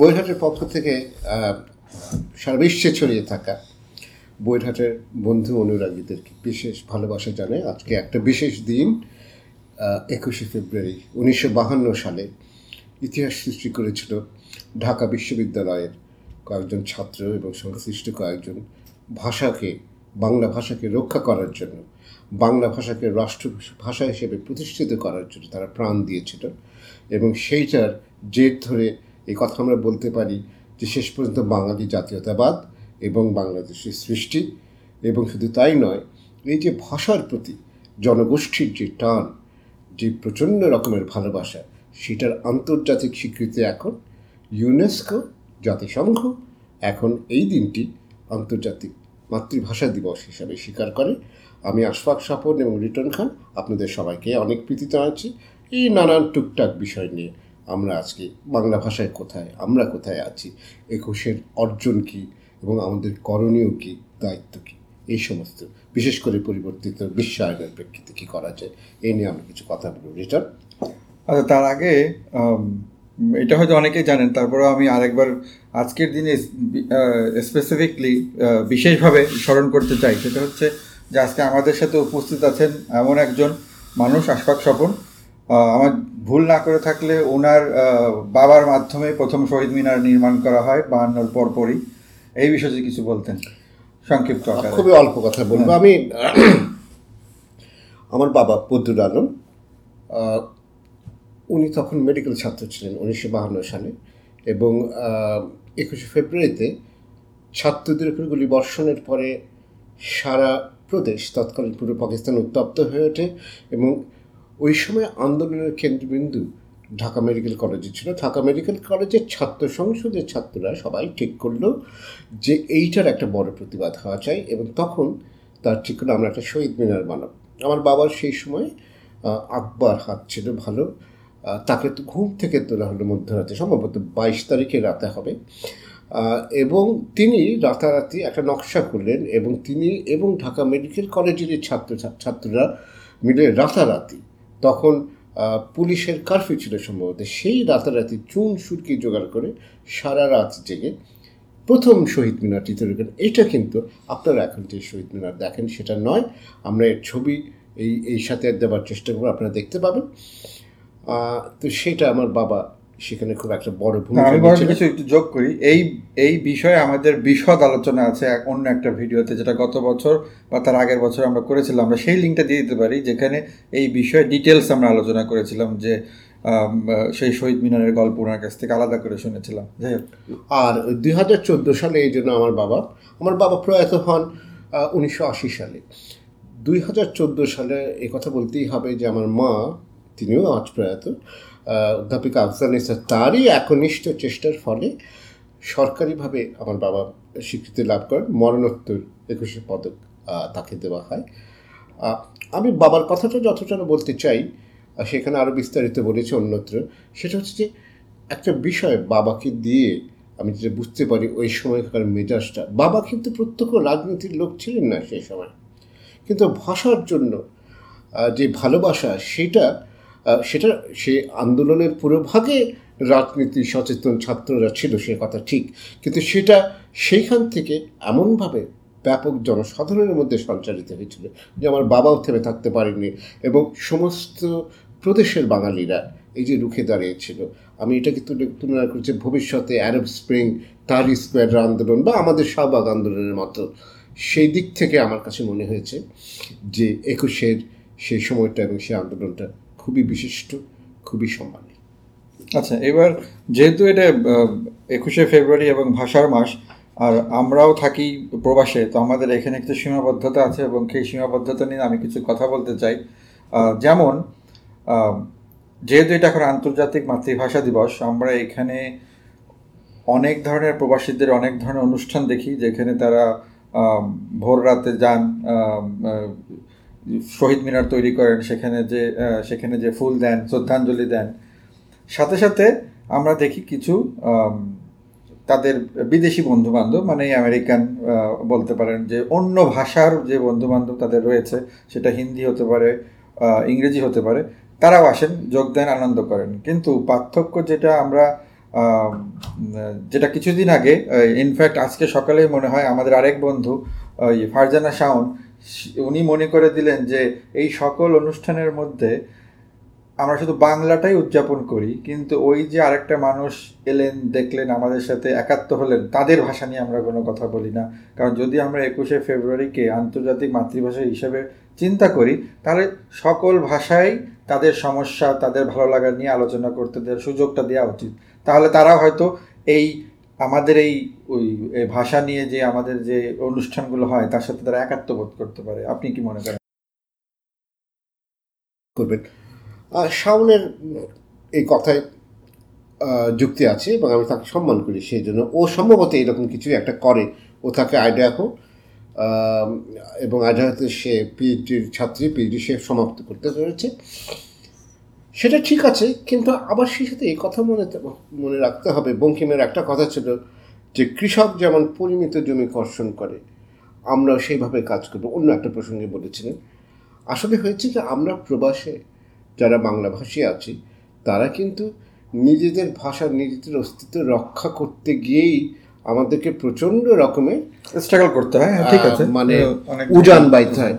বইহাটের পক্ষ থেকে সারা বিশ্বে ছড়িয়ে থাকা বইহাটের বন্ধু অনুরাগীদেরকে বিশেষ ভালোবাসা জানাই। আজকে একটা বিশেষ দিন, 21শে ফেব্রুয়ারি। 1952 সালে ইতিহাস সৃষ্টি করেছিল ঢাকা বিশ্ববিদ্যালয়ের কয়েকজন ছাত্র এবং সংশ্লিষ্ট কয়েকজন বাংলা ভাষাকে রক্ষা করার জন্য, বাংলা ভাষাকে রাষ্ট্রভাষা হিসেবে প্রতিষ্ঠিত করার জন্য তারা প্রাণ দিয়েছিল। এবং সেইটার জের ধরে এই কথা আমরা বলতে পারি যে শেষ পর্যন্ত বাঙালি জাতীয়তাবাদ এবং বাংলাদেশের সৃষ্টি। এবং শুধু তাই নয়, এই যে ভাষার প্রতি জনগোষ্ঠীর যে টান, যে প্রচণ্ড রকমের ভালোবাসা, সেটার আন্তর্জাতিক স্বীকৃতি এখন ইউনেস্কো, জাতিসংঘ এখন এই দিনটি আন্তর্জাতিক মাতৃভাষা দিবস হিসাবে স্বীকার করে। আমি আশফাক স্বপন এবং রিটন খান আপনাদের সবাইকে অনেক প্রীতি জানাচ্ছি। এই নানান টুকটাক বিষয় নিয়ে আমরা আজকে বাংলা ভাষায় কোথায়, আমরা কোথায় আছি, 21-এর অর্জন কী এবং আমাদের করণীয় কী, দায়িত্ব কী, এই সমস্ত বিশেষ করে পরিবর্তিত বিশ্বায়নের প্রেক্ষিতে কী করা যায়, এই নিয়ে আমি কিছু কথা বলব। রিটন, আচ্ছা তার আগে এটা হয়তো অনেকেই জানেন, তারপরেও আমি আরেকবার আজকের দিনে স্পেসিফিকলি বিশেষভাবে স্মরণ করতে চাই। সেটা হচ্ছে যে আজকে আমাদের সাথে উপস্থিত আছেন এমন একজন মানুষ, আশফাক স্বপন। আমার ভুল না করে থাকলে ওনার বাবার মাধ্যমে প্রথম শহীদ মিনার নির্মাণ করা হয় 52 পরপরই। এই বিষয়ে কিছু বলতেন সংক্ষিপ্ত? খুবই অল্প কথা বলবো। আমার বাবা পুত্রদানম, উনি তখন মেডিকেল ছাত্র ছিলেন 1952 সালে। এবং 21শে ফেব্রুয়ারিতে ছাত্রদের উপর গুলিবর্ষণের পরে সারা প্রদেশ, তৎকালীন পূর্ব পাকিস্তান উত্তপ্ত হয়ে ওঠে। এবং ওই সময় আন্দোলনের কেন্দ্রবিন্দু ঢাকা মেডিকেল কলেজে ছিল। ঢাকা মেডিকেল কলেজের ছাত্র সংসদের ছাত্ররা সবাই ঠিক করলো যে এইটার একটা বড় প্রতিবাদ হওয়া চাই। এবং তখন তার ঠিক করলো আমরা একটা শহীদ মিনার বানাব। আমার বাবার সেই সময় আকবার হাত ছিল ভালো, তাকে তো ঘুম থেকে তোলা হলো মধ্যরাতে, সম্ভবত 22 তারিখে রাতে হবে। এবং তিনি রাতারাতি একটা নকশা করলেন এবং তিনি এবং ঢাকা মেডিকেল কলেজের ছাত্ররা মিলে রাতারাতি, তখন পুলিশের কারফিউ ছিল সম্ভবত, সেই রাতারাতি চুন সুরকি জোগাড় করে সারা রাত জেগে প্রথম শহীদ মিনারটি তৈরি করেন। এটা কিন্তু আপনারা এখন যে শহীদ মিনার দেখেন সেটা নয়, আমরা এর ছবি এই সাথে দেওয়ার চেষ্টা করবো, আপনারা দেখতে পাবেন। তো সেটা আমার বাবা সেখানে খুব একটা বড় ভূমিকা। আমি বড় কিছু একটু যোগ করি, এই বিষয়ে আমাদের বিশদ আলোচনা আছে অন্য একটা ভিডিওতে, যেটা গত বছর বা তার আগের বছর আমরা করেছিলাম। আমরা সেই লিঙ্কটা দিয়ে দিতে পারি, যেখানে এই বিষয়ে ডিটেলস আমরা আলোচনা করেছিলাম, যে সেই শহীদ মিনারের গল্প ওনার কাছ থেকে আলাদা করে শুনেছিলাম। যাই হোক, আর 2014 সালে এই জন্য আমার বাবা প্রয়াত হন 1980 সালে। 2014 সালে এ কথা বলতেই হবে যে আমার মা, তিনিও আজ প্রয়াত, অধ্যাপিকা আফজানিসা, তারই একনিষ্ঠ চেষ্টার ফলে সরকারিভাবে আমার বাবা স্বীকৃতি লাভ করেন। মরণোত্তর 21শে পদক তাকে দেওয়া হয়। আমি বাবার কথাটা যতটা বলতে চাই, সেখানে আরও বিস্তারিত বলেছি অন্যত্র। সেটা হচ্ছে যে একটা বিষয় বাবাকে দিয়ে আমি যেটা বুঝতে পারি ওই সময়কার মেজাজটা, বাবা কিন্তু প্রত্যক্ষ রাজনীতির লোক ছিলেন না সেই সময়, কিন্তু ভাষার জন্য যে ভালোবাসা সেটা সে আন্দোলনের পুরোভাগে রাজনীতি সচেতন ছাত্ররা ছিল, সে কথা ঠিক, কিন্তু সেটা সেইখান থেকে এমনভাবে ব্যাপক জনসাধারণের মধ্যে সঞ্চারিত হয়েছিল যে আমার বাবাও থেমে থাকতে পারেনি। এবং সমস্ত প্রদেশের বাঙালিরা এই যে রুখে দাঁড়িয়েছিল, আমি এটাকে তুলনা করছি ভবিষ্যতে আরব স্প্রিং, তাহরি স্কোয়ার আন্দোলন বা আমাদের শাহবাগ আন্দোলনের মতো। সেই দিক থেকে আমার কাছে মনে হয়েছে যে 21-এর সেই সময়টা এবং সেই আন্দোলনটা খুবই বিশিষ্ট, খুবই সম্মানীয়। আচ্ছা, এবার যেহেতু এটা 21শে ফেব্রুয়ারি এবং ভাষার মাস, আর আমরাও থাকি প্রবাসে, তো আমাদের এখানে একটু সীমাবদ্ধতা আছে এবং সেই সীমাবদ্ধতা নিয়ে আমি কিছু কথা বলতে চাই। যেমন যেহেতু এটা এখন আন্তর্জাতিক মাতৃভাষা দিবস, আমরা এখানে অনেক ধরনের প্রবাসীদের অনেক ধরনের অনুষ্ঠান দেখি, যেখানে তারা ভোর রাতে যান, শহীদ মিনার তৈরি করেন, সেখানে যে ফুল দেন, শ্রদ্ধাঞ্জলি দেন। সাথে সাথে আমরা দেখি কিছু তাদের বিদেশি বন্ধুবান্ধব, মানে আমেরিকান বলতে পারেন, যে অন্য ভাষার যে বন্ধুবান্ধব তাদের রয়েছে, সেটা হিন্দি হতে পারে, ইংরেজি হতে পারে, তারাও আসেন, যোগ দেন, আনন্দ করেন। কিন্তু পার্থক্য যেটা আমরা যেটা কিছুদিন আগে, ইনফ্যাক্ট আজকে সকালেই মনে হয় আমাদের আরেক বন্ধু ফারজানা শাওন উনি মনে করে দিলেন যে এই সকল অনুষ্ঠানের মধ্যে আমরা শুধু বাংলাটাই উদযাপন করি, কিন্তু ওই যে আরেকটা মানুষ এলেন, দেখলেন, আমাদের সাথে একাত্ম হলেন, তাদের ভাষা নিয়ে আমরা কোনো কথা বলি না। কারণ যদি আমরা 21শে ফেব্রুয়ারিকে আন্তর্জাতিক মাতৃভাষা হিসেবে চিন্তা করি, তাহলে সকল ভাষাই তাদের সমস্যা, তাদের ভালো লাগা নিয়ে আলোচনা করতে দেওয়ার সুযোগটা দেওয়া উচিত। তাহলে তারা হয়তো এই আমাদের ওই ভাষা নিয়ে যে আমাদের যে অনুষ্ঠানগুলো হয় তার সাথে তারা একাত্ম বোধ করতে পারে। আপনি কি মনে করেন? শাওনের এই কথায় যুক্তি আছে এবং আমি তাকে সম্মান করি, সেই জন্য ও সম্ভবত এরকম কিছু একটা করে। ও থাকে আইডা এবং আইডা হতে সে পিএইচডির ছাত্রী, পিএইচডি সে সমাপ্ত করতে চলেছে, সেটা ঠিক আছে। কিন্তু আবার সেই সাথে এই কথা মনে রাখতে হবে, বঙ্কিমের একটা কথা ছিল যে কৃষক যেমন পরিমিত জমি কর্ষণ করে, আমরাও সেইভাবে কাজ করবো। অন্য একটা প্রসঙ্গে বলেছিলেন, আসলে হয়েছে যে আমরা প্রবাসে যারা বাংলাভাষী আছি তারা কিন্তু নিজেদের ভাষা, নিজেদের অস্তিত্ব রক্ষা করতে গিয়েই আমাদেরকে প্রচণ্ড রকমের স্ট্রাগল করতে হয়, মানে উজান বাইতে হয়।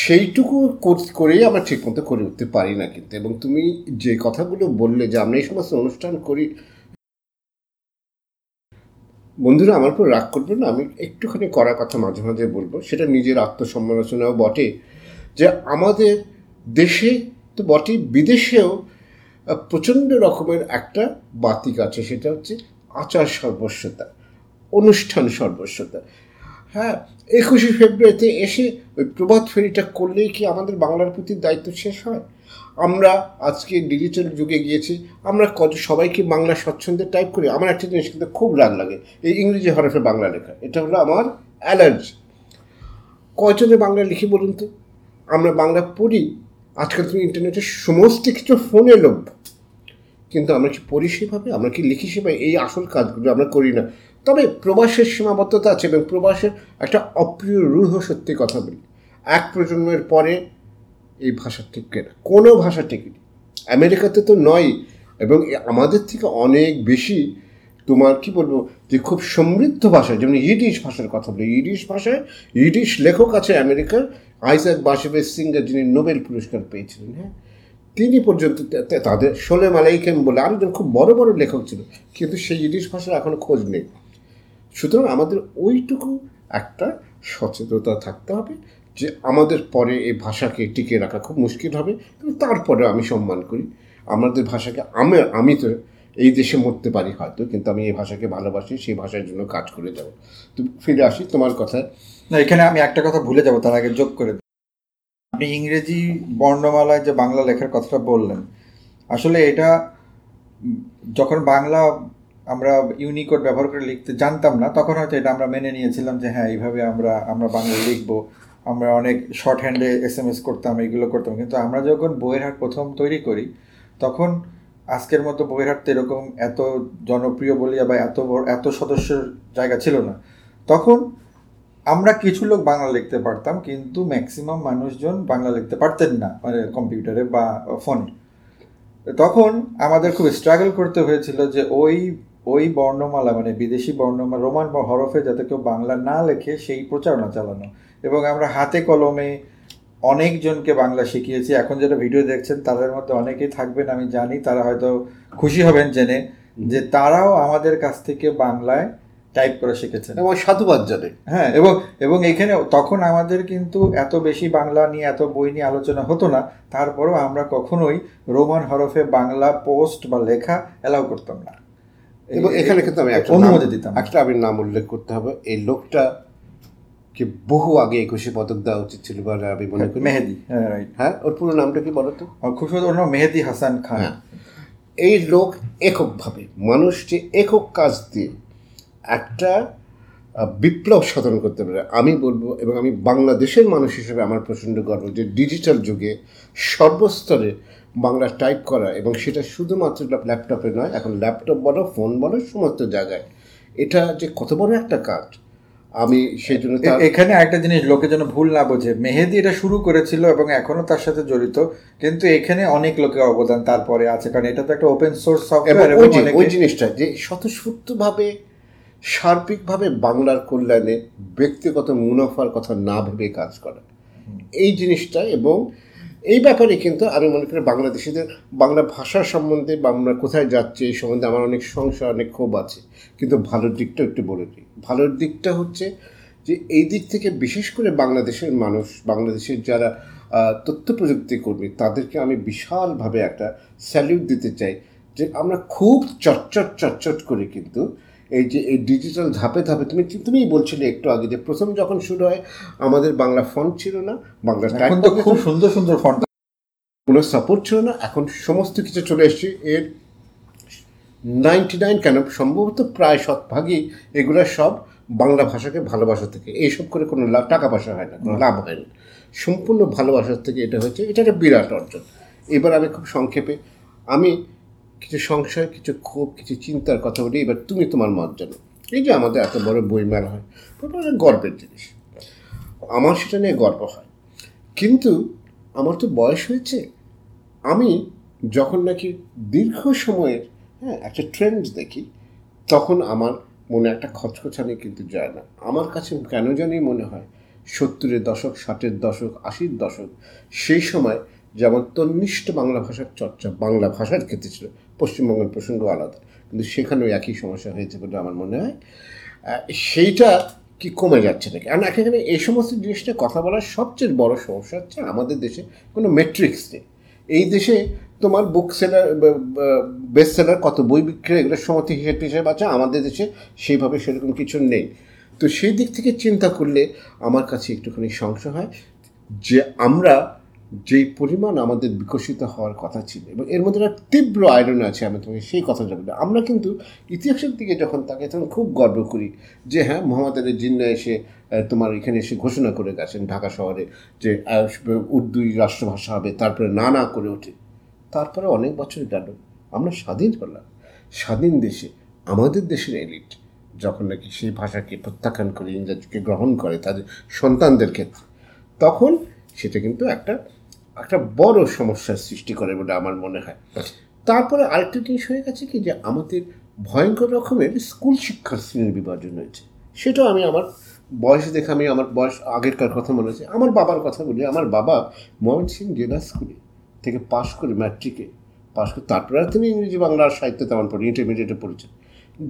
সেইটুকু করেই আমরা ঠিকমতো করে উঠতে পারি না কিন্তু। এবং তুমি যে কথাগুলো বললে যে আমরা এই সমস্ত অনুষ্ঠান করি, বন্ধুরা আমার উপর রাগ করবে না, আমি একটুখানি করার কথা মাঝে মাঝে বলবো, সেটা নিজের আত্মসমালোচনাও বটে যে আমাদের দেশে তো বটে, বিদেশেও প্রচণ্ড রকমের একটা বাতিক আছে, সেটা হচ্ছে আচার সর্বস্বতা, অনুষ্ঠান সর্বস্বতা। হ্যাঁ, 21শে ফেব্রুয়ারিতে এসে ওই প্রভাত ফেরিটা করলেই কি আমাদের বাংলার প্রতি দায়িত্ব শেষ হয়? আমরা আজকে ডিজিটাল যুগে গিয়েছি, আমরা সবাইকে বাংলা স্বচ্ছন্দে টাইপ করি। আমার একটা জিনিস কিন্তু খুব রাগ লাগে, এই ইংরেজি হরফে বাংলা লেখা, এটা হলো আমার অ্যালার্জি। কয়জনে বাংলা লিখি বলুন তো? আমরা বাংলা পড়ি, আজকাল তুমি ইন্টারনেটে সমস্ত কিছু ফোনে লোভ, কিন্তু আমরা কি পড়ি সেভাবে? আমরা কি লিখি সেভাবে? এই আসল কাজগুলো আমরা করি না। তবে প্রবাসের সীমাবদ্ধতা আছে এবং প্রবাসের একটা অপ্রিয় রূঢ় সত্যি কথা বলি, এক প্রজন্মের পরে এই ভাষা টিকে না, কোনো ভাষা টিকে না। আমেরিকাতে তো নয়, এবং আমাদের থেকে অনেক বেশি তোমার কি বলবো যে খুব সমৃদ্ধ ভাষা, যেমন ইডিশ ভাষার কথা বলি, ইডিশ ভাষায় ইডিশ লেখক আছে আমেরিকার, আইজ্যাক বাসেফের সিঙ্গার, যিনি নোবেল পুরস্কার পেয়েছিলেন। হ্যাঁ, তিনি পর্যন্ত তাদের শোলেম আলাইকেম বলে আরও খুব বড় বড় লেখক ছিল, কিন্তু সেই ইডিশ ভাষার এখনও খোঁজ নেই। সুতরাং আমাদের ওইটুকু একটা সচেতনতা থাকতে হবে যে আমাদের পরে এই ভাষাকে টিকে রাখা খুব মুশকিল হবে। কিন্তু তারপরে আমি সম্মান করি আমাদের ভাষাকে, আমি তো এই দেশে মরতে পারি হয়তো, কিন্তু আমি এই ভাষাকে ভালোবাসি, সেই ভাষার জন্য কাজ করে যাব। তো ফিরে আসি তোমার কথায়, না এখানে আমি একটা কথা ভুলে যাব, তার আগে যোগ করে আপনি ইংরেজি বর্ণমালায় যে বাংলা লেখার কথাটা বললেন, আসলে এটা যখন বাংলা আমরা ইউনিকোড ব্যবহার করে লিখতে জানতাম না, তখন হয়তো এটা আমরা মেনে নিয়েছিলাম যে হ্যাঁ এইভাবে আমরা বাংলা লিখবো। আমরা অনেক শর্ট হ্যান্ডে SMS করতাম, এইগুলো করতাম। কিন্তু আমরা যখন বইহাট প্রথম তৈরি করি, তখন আজকের মতো বইহাট তো এরকম এত জনপ্রিয় বলিয়া বা এত সদস্যের জায়গা ছিল না। তখন আমরা কিছু লোক বাংলা লিখতে পারতাম, কিন্তু ম্যাক্সিমাম মানুষজন বাংলা লিখতে পারতেন না, মানে কম্পিউটারে বা ফোনে। তখন আমাদের খুব স্ট্রাগল করতে হয়েছিল যে ওই বর্ণমালা, মানে বিদেশি বর্ণমালা, রোমান বা হরফে যাতে কেউ বাংলা না লেখে সেই প্রচারণা চালানো। এবং আমরা হাতে কলমে অনেকজনকে বাংলা শিখিয়েছি। এখন যারা ভিডিও দেখছেন তাদের মধ্যে অনেকেই থাকবেন, আমি জানি তারা হয়তো খুশি হবেন জেনে যে তারাও আমাদের কাছ থেকে বাংলায় টাইপ করে শিখেছেন, এবং সাধুবাদ জানে। হ্যাঁ, এবং এখানে তখন আমাদের কিন্তু এত বেশি বাংলা নিয়ে, এত বই নিয়ে আলোচনা হতো না। তারপরেও আমরা কখনোই রোমান হরফে বাংলা পোস্ট বা লেখা অ্যালাউ করতাম না। এবং এখানে কিন্তু আমি একটা আমি নাম উল্লেখ করতে হবে, এই লোকটা কি বহু আগে 21শে পদক দেওয়া উচিত ছিল বলে আমি মনে করি, মেহেদি। হ্যাঁ, ওর পুরো নামটা কি বলতো? খুব সুন্দর নাম, মেহেদি হাসান খান। এই লোক এককভাবে, মানুষ যে একক কাজ দিয়ে একটা বিপ্লব সাধন করতে পারে, আমি বলবো। এবং আমি বাংলাদেশের মানুষ হিসেবে আমার প্রচণ্ড গর্ব যে ডিজিটাল যুগে সর্বস্তরে বাংলা টাইপ করা, এবং সেটা শুধুমাত্র ল্যাপটপে নয়, এখন ল্যাপটপ বলো, ফোন বলো, সমস্ত জায়গায়। এটা যে কত বড় একটা কাজ, আমি সেই জন্য। এখানে একটা জিনিস লোকে যেন ভুল না বোঝে, মেহেদি এটা শুরু করেছিল এবং এখনো তার সাথে জড়িত, কিন্তু এখানে অনেক লোকের অবদান তারপরে আছে, কারণ এটা তো একটা ওপেন সোর্স সফটওয়্যার। ওই জিনিসটা যে স্বতঃস্ফূর্তভাবে সার্বিকভাবে বাংলার কল্যাণে ব্যক্তিগত মুনাফার কথা না ভেবে কাজ করা, এই জিনিসটা। এবং এই ব্যাপারে কিন্তু আমি মনে করি বাংলাদেশিদের, বাংলা ভাষা সম্বন্ধে বা আমরা কোথায় যাচ্ছি এই সম্বন্ধে আমার অনেক সংশয়, অনেক ক্ষোভ আছে, কিন্তু ভালোর দিকটা একটু বলে দিই। ভালোর দিকটা হচ্ছে যে এই দিক থেকে বিশেষ করে বাংলাদেশের মানুষ, বাংলাদেশের যারা তথ্য প্রযুক্তি কর্মী, তাদেরকে আমি বিশালভাবে একটা স্যালিউট দিতে চাই যে আমরা খুব চটচট করে কিন্তু এই যে এই ডিজিটাল ধাপে ধাপে, তুমিই বলছিলে একটু আগে যে প্রথম যখন শুরু হয় আমাদের বাংলা ফন্ট ছিল না, বাংলা এখন তো খুব সুন্দর সুন্দর ফন্ট, কোনো সাপোর্ট ছিল না, এখন সমস্ত কিছু চলে এসেছে। এর 99 কেন সম্ভবত প্রায় শতভাগই এগুলো সব বাংলা ভাষাকে ভালোবাসা থেকে, এইসব করে কোনো টাকা পয়সা হয় না, কোনো লাভ হয় না, সম্পূর্ণ ভালোবাসার থেকে এটা হয়েছে, এটা একটা বিরাট অর্জন। এবার আমি খুব সংক্ষেপে আমি কিছু সংশয়, কিছু ক্ষোভ, কিছু চিন্তার কথা বলি, এবার তুমি তোমার মত জানো। এই যে আমাদের এত বড় বইমেলা হয়, এটা গর্বের জিনিস, আমার সেটা নিয়ে গর্ব হয়, কিন্তু আমার তো বয়স হয়েছে। আমি যখন নাকি দীর্ঘ সময়ের একটা ট্রেন্ড দেখি, তখন আমার মনে একটা খচখচানি কিন্তু যায় না। আমার কাছে কেন জানি মনে হয় 70-এর দশক, 60-এর দশক, 80-এর দশক, সেই সময় যেমন তন্নিষ্ঠ বাংলা ভাষার চর্চা বাংলা ভাষার ক্ষেত্রে ছিল, পশ্চিমবঙ্গের প্রসঙ্গ আলাদা, কিন্তু সেখানেও একই সমস্যা হয়েছে বলে আমার মনে হয়। সেইটা কি কমে যাচ্ছে নাকি? কারণ এখানে এই সমস্ত জিনিসটা কথা বলার সবচেয়ে বড় সমস্যা হচ্ছে আমাদের দেশে কোনো মেট্রিক্স নেই। এই দেশে তোমার বুক সেলার, বেস্ট সেলার, কত বই বিক্রি, এগুলো সমাতি হিসেব আছে, আমাদের দেশে সেইভাবে সেরকম কিছু নেই। তো সেই দিক থেকে চিন্তা করলে আমার কাছে একটুখানি সংশয় হয় যে আমরা যেই পরিমাণ আমাদের বিকশিত হওয়ার কথা ছিল, এবং এর মধ্যে একটা তীব্র আয়রন আছে, আমি তোমাকে সেই কথা জানি। আমরা কিন্তু ইতিহাসের দিকে যখন তাকাই তখন খুব গর্ব করি যে হ্যাঁ, মোহাম্মদ আলী জিন্না এসে তোমার এখানে এসে ঘোষণা করে গেছেন ঢাকা শহরে যে উর্দু রাষ্ট্রভাষা হবে, তারপরে নানা করে ওঠে, তারপরে অনেক বছর গেল, আমরা স্বাধীন হলাম। স্বাধীন দেশে আমাদের দেশের এলিট যখন নাকি সেই ভাষাকে প্রত্যাখ্যান করে, ইংরেজিকে গ্রহণ করে তাদের সন্তানদের ক্ষেত্রে, তখন সেটা কিন্তু একটা বড় সমস্যার সৃষ্টি করে বলে আমার মনে হয়। তারপরে আরেকটা জিনিস হয়ে গেছে কি, যে আমাদের ভয়ঙ্কর রকমের স্কুল শিক্ষার শ্রেণীর বিভাজন হয়েছে। সেটাও আমি আমার বয়স দেখে, আমি আমার বয়স আগেরকার কথা মনে হচ্ছে, আমার বাবার কথা বলি। আমার বাবা ময়মনসিংহ জেলা স্কুলে থেকে পাশ করে, ম্যাট্রিকে পাশ করে, তারপরে তিনি ইংরেজি বাংলার সাহিত্য তেমন পড়ি, ইন্টারমিডিয়েটে পড়েছেন।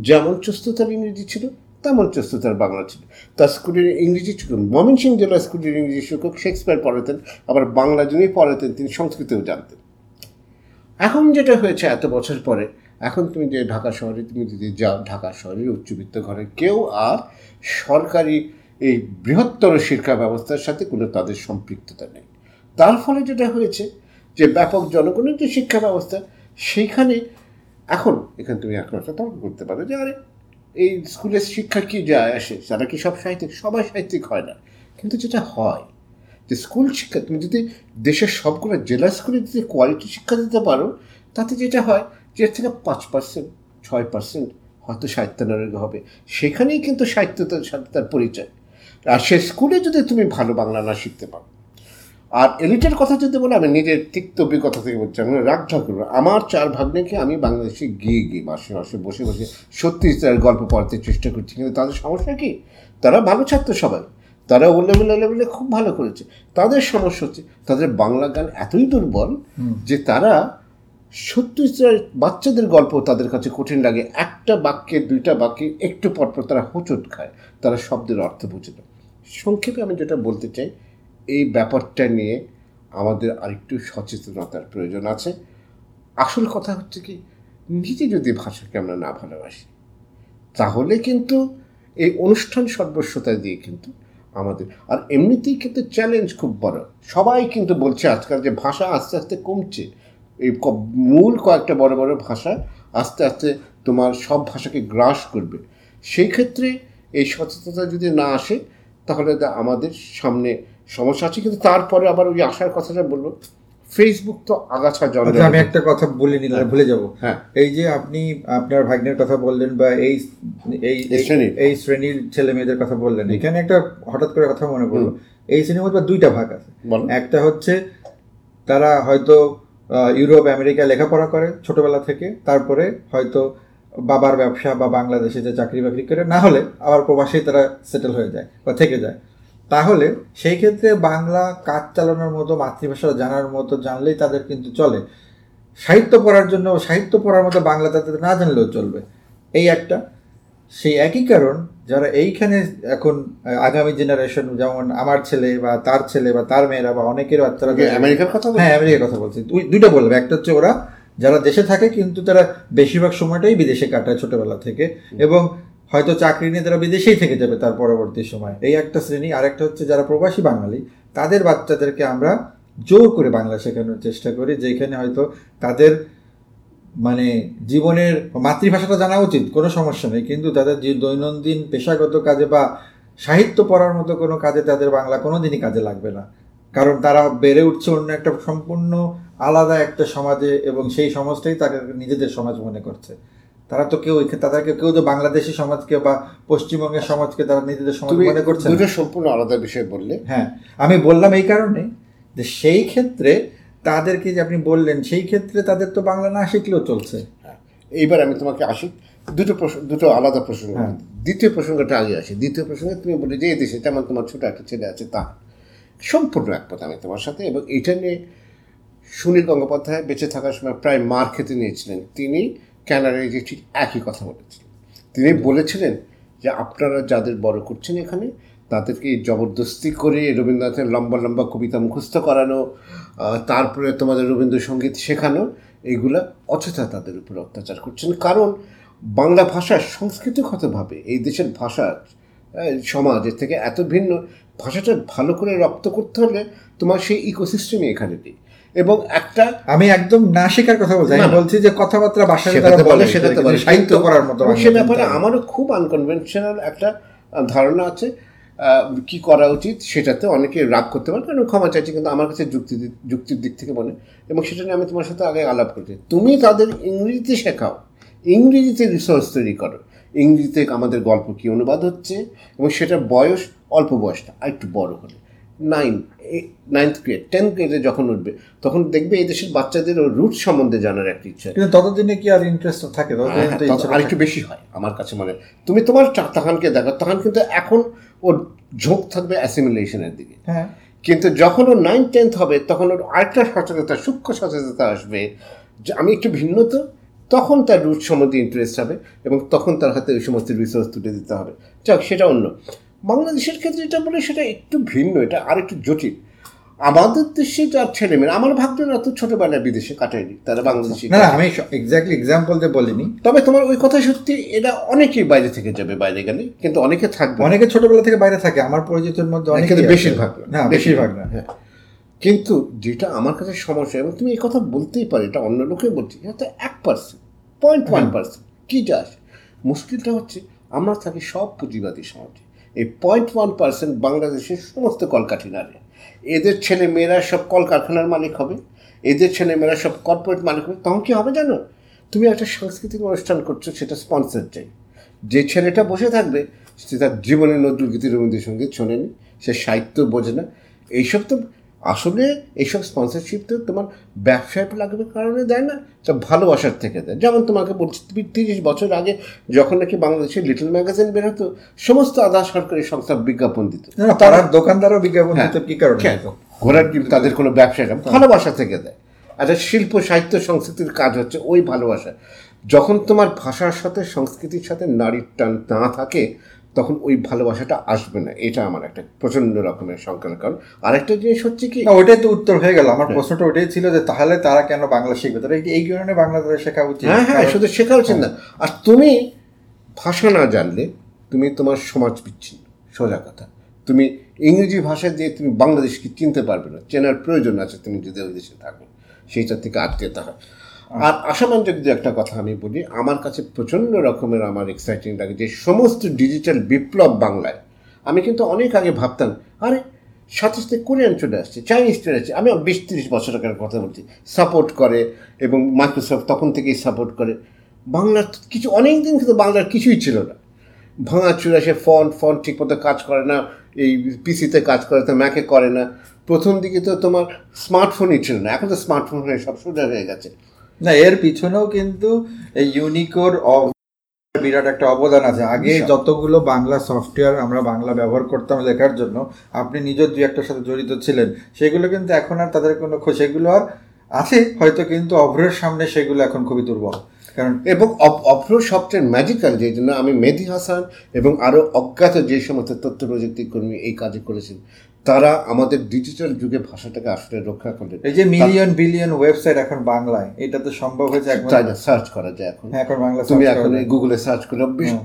যেমন চুস্ততার ইংরেজি ছিল, তেমন চুস্ততার বাংলা ছিল। তার স্কুলের ইংরেজি ছিল, ময়মনসিংহ জেলা স্কুলের ইংরেজি শিক্ষক শেক্সপিয়ার পড়াতেন, আবার বাংলা জন্যই পড়াতেন, তিনি সংস্কৃতেও জানতেন। এখন যেটা হয়েছে এত বছর পরে, এখন তুমি যে ঢাকা শহরে তুমি যদি যাও, ঢাকা শহরের উচ্চবিত্ত ঘরে কেউ আর সরকারি এই বৃহত্তর শিক্ষা ব্যবস্থার সাথে কোনো তাদের সম্পৃক্ততা নেই। তার ফলে যেটা হয়েছে যে ব্যাপক জনগণের যে শিক্ষা ব্যবস্থা, সেইখানে এখানে তুমি এখন একটা তর্ক করতে পারো যে আরে এই স্কুলের শিক্ষা কী যায় আসে, যারা কি সব সাহিত্যিক? সবাই সাহিত্যিক হয় না, কিন্তু যেটা হয় যে স্কুল শিক্ষা, তুমি যদি দেশের সবগুলো জেলা স্কুলে যদি কোয়ালিটি শিক্ষা দিতে পারো, তাতে যেটা হয় যে এর থেকে 5%, 6% হয়তো সাহিত্যানুরাগী হবে, সেখানেই কিন্তু সাহিত্যতার সাথে তার পরিচয়। আর সে স্কুলে যদি তুমি ভালো বাংলা না শিখতে পারো, আর এলিটের কথা যদি বলে, আমি নিজের তিক্ত অভিজ্ঞতা থেকে বলছি, আমি রাগঢাক করবো। আমার 4 ভাগ্নেকে আমি বাংলাদেশে গিয়ে মাসে বসে বসে সত্যি তার গল্প পড়াতে চেষ্টা করছি, কিন্তু তাদের সমস্যা কি? তারা ভালো ছাত্র সবাই, তারা ও লেভেলে খুব ভালো করেছে। তাদের সমস্যা হচ্ছে তাদের বাংলা গান এতই দুর্বল যে তারা সত্যি বাচ্চাদের গল্প তাদের কাছে কঠিন লাগে। একটা বাক্যে, 2টা বাক্যে একটু পরপর তারা হোঁচট খায়, তারা শব্দের অর্থ বুঝে না। সংক্ষেপে আমি যেটা বলতে চাই, এই ব্যাপারটা নিয়ে আমাদের আরেকটু সচেতনতার প্রয়োজন আছে। আসল কথা হচ্ছে কি, নিজে যদি ভাষাকে আমরা না ভালোবাসি, তাহলে কিন্তু এই অনুষ্ঠান সর্বস্বতা দিয়ে কিন্তু আমাদের, আর এমনিতেই কিন্তু চ্যালেঞ্জ খুব বড়। সবাই কিন্তু বলছে আজকাল যে ভাষা আস্তে আস্তে কমছে, এই মূল কয়েকটা বড় বড় ভাষা আস্তে আস্তে তোমার সব ভাষাকে গ্রাস করবে। সেই ক্ষেত্রে এই সচেতনতা যদি না আসে, তাহলে আমাদের সামনে সমস্যা আছে। কিন্তু তারপরে আবার ওই আসার কথাটা বলবো, ফেসবুক তো আগাছা জল। আমি একটা কথা বলে নিলাম, ভুলে যাবো। হ্যাঁ, এই যে আপনি আপনার ভাগ্নের কথা বললেন বা এই শ্রেণীর ছেলে মেয়েদের কথা বললেন, এখানে একটা হঠাৎ করে কথা মনে পড়লো। এই শ্রেণীর মধ্যে দুইটা ভাগ আছে, একটা হচ্ছে তারা হয়তো ইউরোপ আমেরিকা লেখাপড়া করে ছোটবেলা থেকে, তারপরে হয়তো বাবার ব্যবসা বা বাংলাদেশে যে চাকরি বাকরি করে, না হলে আবার প্রবাসেই তারা সেটেল হয়ে যায় বা থেকে যায়। তাহলে সেই ক্ষেত্রে বাংলা কাজ চালানোর মতো, মাতৃভাষা জানার মতো, জানলেই তাদের কিন্তু চলে। সাহিত্য পড়ার জন্য, সাহিত্য পড়ার মতো বাংলা তাদের না জানলেও চলবে, এই একটা। সেই একই কারণ যারা এইখানে এখন আগামী জেনারেশন, যেমন আমার ছেলে বা তার ছেলে বা তার মেয়েরা বা অনেকের বাচ্চারা, আমেরিকার কথা, হ্যাঁ আমেরিকার কথা বলছি, দুইটা বলবে। একটা হচ্ছে ওরা যারা দেশে থাকে কিন্তু তারা বেশিরভাগ সময়টাই বিদেশে কাটায় ছোটবেলা থেকে, এবং হয়তো চাকরি নিয়ে তারা বিদেশেই থেকে যাবে তার পরবর্তী সময়, এই একটা শ্রেণী। আরেকটা হচ্ছে যারা প্রবাসী বাঙালি, তাদের বাচ্চাদেরকে আমরা জোর করে বাংলা শেখানোর চেষ্টা করি, যেখানে হয়তো তাদের মানে জীবনের মাতৃভাষাটা জানা উচিত, কোনো সমস্যা নেই, কিন্তু তাদের যে দৈনন্দিন পেশাগত কাজে বা সাহিত্য পড়ার মতো কোনো কাজে তাদের বাংলা কোনো দিনই কাজে লাগবে না, কারণ তারা বেড়ে উঠছে অন্য একটা সম্পূর্ণ আলাদা একটা সমাজে, এবং সেই সমাজটাই তাদের নিজেদের সমাজ মনে করছে। তারা তো কেউ, তাদেরকে কেউ তো বাংলাদেশি সমাজকে বা পশ্চিমবঙ্গের সমাজকে তারা নিজেদের সমাজ মনে করছে, দুটো সম্পূর্ণ আলাদা বিষয় বললে। হ্যাঁ, আমি বললাম এই কারণে যে সেই ক্ষেত্রে তাদেরকে, যে আপনি বললেন, সেই ক্ষেত্রে তাদের তো বাংলা না শিখলেও চলছে। হ্যাঁ, এইবার আমি তোমাকে আসি দুটো আলাদা প্রসঙ্গ, দ্বিতীয় প্রসঙ্গটা আগে আসি। দ্বিতীয় প্রসঙ্গে তুমি বলে যে দেশে তেমন তোমার ছোটো একটা ছেলে আছে, তা সম্পূর্ণ একমত আমি তোমার সাথে। এবং এটা নিয়ে সুনীল গঙ্গোপাধ্যায় বেঁচে থাকার সময় প্রায় মার খেতে নিয়েছিলেন, তিনি ক্যানাডায় যে ঠিক একই কথা বলেছিলেন। তিনি বলেছিলেন যে আপনারা যাদের বড় করছেন এখানে, তাদেরকে জবরদস্তি করে রবীন্দ্রনাথের লম্বা লম্বা কবিতা মুখস্থ করানো, তারপরে তোমাদের রবীন্দ্রসঙ্গীত শেখানো, এইগুলা অযথা তাদের উপর অত্যাচার করছেন। কারণ বাংলা ভাষা সংস্কৃতিগতভাবে এই দেশের ভাষা সমাজের থেকে এত ভিন্ন, ভাষাটা ভালো করে রপ্ত করতে হলে তোমার সেই ইকোসিস্টেমই এখানে নেই। এবং একটা আমি একদম না শেখার কথা বলছি যে কথাবার্তা ভাষা বলে, সেটা সাহিত্য করার মতো, সে ব্যাপারে আমারও খুব আনকনভেনশনাল একটা ধারণা আছে কি করা উচিত, সেটাতে অনেকে রাগ করতে পারে, কারণ ক্ষমা চাইছি, কিন্তু আমার কাছে যুক্তির দিক থেকে মনে, এবং সেটা নিয়ে আমি তোমার সাথে আগে আলাপ করছি। তুমি তাদের ইংরেজিতে শেখাও, ইংরেজিতে রিসোর্স তৈরি করো, ইংরেজিতে আমাদের গল্প কী অনুবাদ হচ্ছে, এবং সেটা বয়স অল্প বয়সটা আর একটু বড় হলে, নাইন্থ গ্রেড, টেন্থ গ্রেডে যখন উঠবে, তখন দেখবে এই দেশের বাচ্চাদের রুট সম্বন্ধে জানার একটা ইচ্ছা, কিন্তু ততদিনে কি আর ইন্টারেস্ট থাকে, আর একটু বেশি হয় আমার কাছে মনে হয়। তুমি তোমার তাহানকে দেখো, তাহান কিন্তু এখন ওর ঝোঁক থাকবে অ্যাসিমিলেশনের দিকে, হ্যাঁ, কিন্তু যখন ওর 9-10 হবে তখন ওর আরেকটা সচেতনতা, সূক্ষ্ম সচেতনতা আসবে যে আমি একটু ভিন্ন, তো তখন তার রুট সম্বন্ধে ইন্টারেস্ট হবে, এবং তখন তার হাতে ওই সমস্ত রিসোর্স তুলে দিতে হবে। যাক, সেটা অন্য। বাংলাদেশের ক্ষেত্রে যেটা বলে সেটা একটু ভিন্ন, এটা আর একটু জটিল। আমাদের দেশে যার ছেলেমেয়েরা, আমার ভাগ্যের এত ছোটবেলায় বিদেশে কাটায়নি, তারা বাংলাদেশি, আমি এক্স্যাক্টলি এক্সাম্পল দিয়ে বলিনি, তবে তোমার ওই কথা সত্যি, এটা অনেকেই বাইরে থেকে যাবে, বাইরে গেলে কিন্তু অনেকে থাকবে, অনেকে ছোটবেলা থেকে বাইরে থাকে, আমার পরিচিতের মধ্যে অনেকে, বেশিরভাগ না, বেশিরভাগ না। হ্যাঁ, কিন্তু যেটা আমার কাছে সমস্যা, এবং তুমি এই কথা বলতেই পারো, এটা অন্য লোকেও বলছি, হয়তো 1% কী যা আসে, মুশকিলটা হচ্ছে আমরা থাকি সব পুঁজিবাদী সমাজে, এই 0.1% বাংলাদেশের সমস্ত কলকারখানার, এদের ছেলেমেয়েরা সব কলকারখানার মালিক হবে, এদের ছেলেমেয়েরা সব কর্পোরেট মালিক হবে, তখন কী হবে জানো, তুমি একটা সাংস্কৃতিক অনুষ্ঠান করছো, সেটা স্পন্সর চাই, যে ছেলেটা বসে থাকবে সে তার জীবনে নজরুলগীতি, রবীন্দ্রসঙ্গীত শোনেনি, সে সাহিত্য বোঝে না, এইসব তো আসলে, এইসব স্পন্সরশিপ তো তোমার ব্যবসায় লাগবে কারণে দেয় না, সব ভালোবাসার থেকে দেয়। যেমন তোমাকে বলছি, 30 বছর আগে যখন নাকি বাংলাদেশে লিটল ম্যাগাজিন বের হতো, সমস্ত আধা সরকারি সংস্থা বিজ্ঞাপন দিত, তারা দোকানদারও বিজ্ঞাপন দিত, কী কারণে, ঘোরার টিম, তাদের কোনো ব্যবসাটা ভালোবাসা থেকে দেয়। আচ্ছা, শিল্প সাহিত্য সংস্কৃতির কাজ হচ্ছে ওই ভালোবাসা, যখন তোমার ভাষার সাথে সংস্কৃতির সাথে নারীর টান না থাকে, তখন ওই ভালোবাসাটা আসবে না। এটা আমার একটা প্রচণ্ড রকমের সংখ্যার কারণ। আরেকটা জিনিস হচ্ছে কি, ওটাই তো উত্তর হয়ে গেল, আমার প্রশ্নটা ওটাই ছিল যে তাহলে তারা কেন বাংলা শিখবে, তারা এই কারণে বাংলাদেশে শেখা উচিত। হ্যাঁ হ্যাঁ, শুধু শেখা উচিত না, আর তুমি ভাষা না জানলে তুমি তোমার সমাজ বিচ্ছিন্ন, সোজা কথা। তুমি ইংরেজি ভাষা দিয়ে তুমি বাংলাদেশকে চিনতে পারবে না, চেনার প্রয়োজন আছে তুমি যদি ওই দেশে থাকো, সেইটা থেকে আত্মীয়তা হয়। আর আসামান যদি একটা কথা আমি বলি, আমার কাছে প্রচণ্ড রকমের আমার এক্সাইটিং লাগে যে সমস্ত ডিজিটাল বিপ্লব বাংলায়, আমি কিন্তু অনেক আগে ভাবতাম আরে সাথে সাথে কোরিয়ান চলে আসছে, চাইনিজ চলে আসছে। আমি 20-30 বছর আগের কথা বলছি, সাপোর্ট করে এবং মাইক্রোসফট তখন থেকেই সাপোর্ট করে। বাংলার কিছু অনেক দিন কিন্তু বাংলার কিছুই ছিল না, ভাঙা চুরা সে ফন্ট ঠিক মতো কাজ করে না, এই পিসিতে কাজ করে তো ম্যাকে করে না। প্রথম দিকে তো তোমার স্মার্টফোনই ছিল না, এখন তো স্মার্টফোন হয়ে সব সোজা হয়ে গেছে। না, এর পিছনেও কিন্তু এই ইউনিকোর বিরাট একটা অবদান আছে। আগে যতগুলো বাংলা সফটওয়্যার আমরা বাংলা ব্যবহার করতাম লেখার জন্য, আপনি নিজের দুই একটার সাথে জড়িত ছিলেন, সেগুলো কিন্তু এখন আর তাদের কোনো সেগুলো আর আছে হয়তো, কিন্তু অভ্রের সামনে সেগুলো এখন খুবই দুর্বল। কারণ এবং অভ্র সফটওয়্যার ম্যাজিক্যাল, যেই জন্য আমি মেহেদি হাসান এবং আরও অজ্ঞাত যে সমস্ত তথ্য প্রযুক্তি কর্মী এই কাজে করেছেন, তারা আমাদের ডিজিটাল যুগে ভাষাটাকে আসলে রক্ষা করলেন। এই যে মিলিয়ন বিলিয়ন ওয়েবসাইট এখন বাংলায়, এটা তো সম্ভব হয়েছে সার্চ করা যায় এখন। এখন বাংলা তুমি এখন গুগলে সার্চ করলে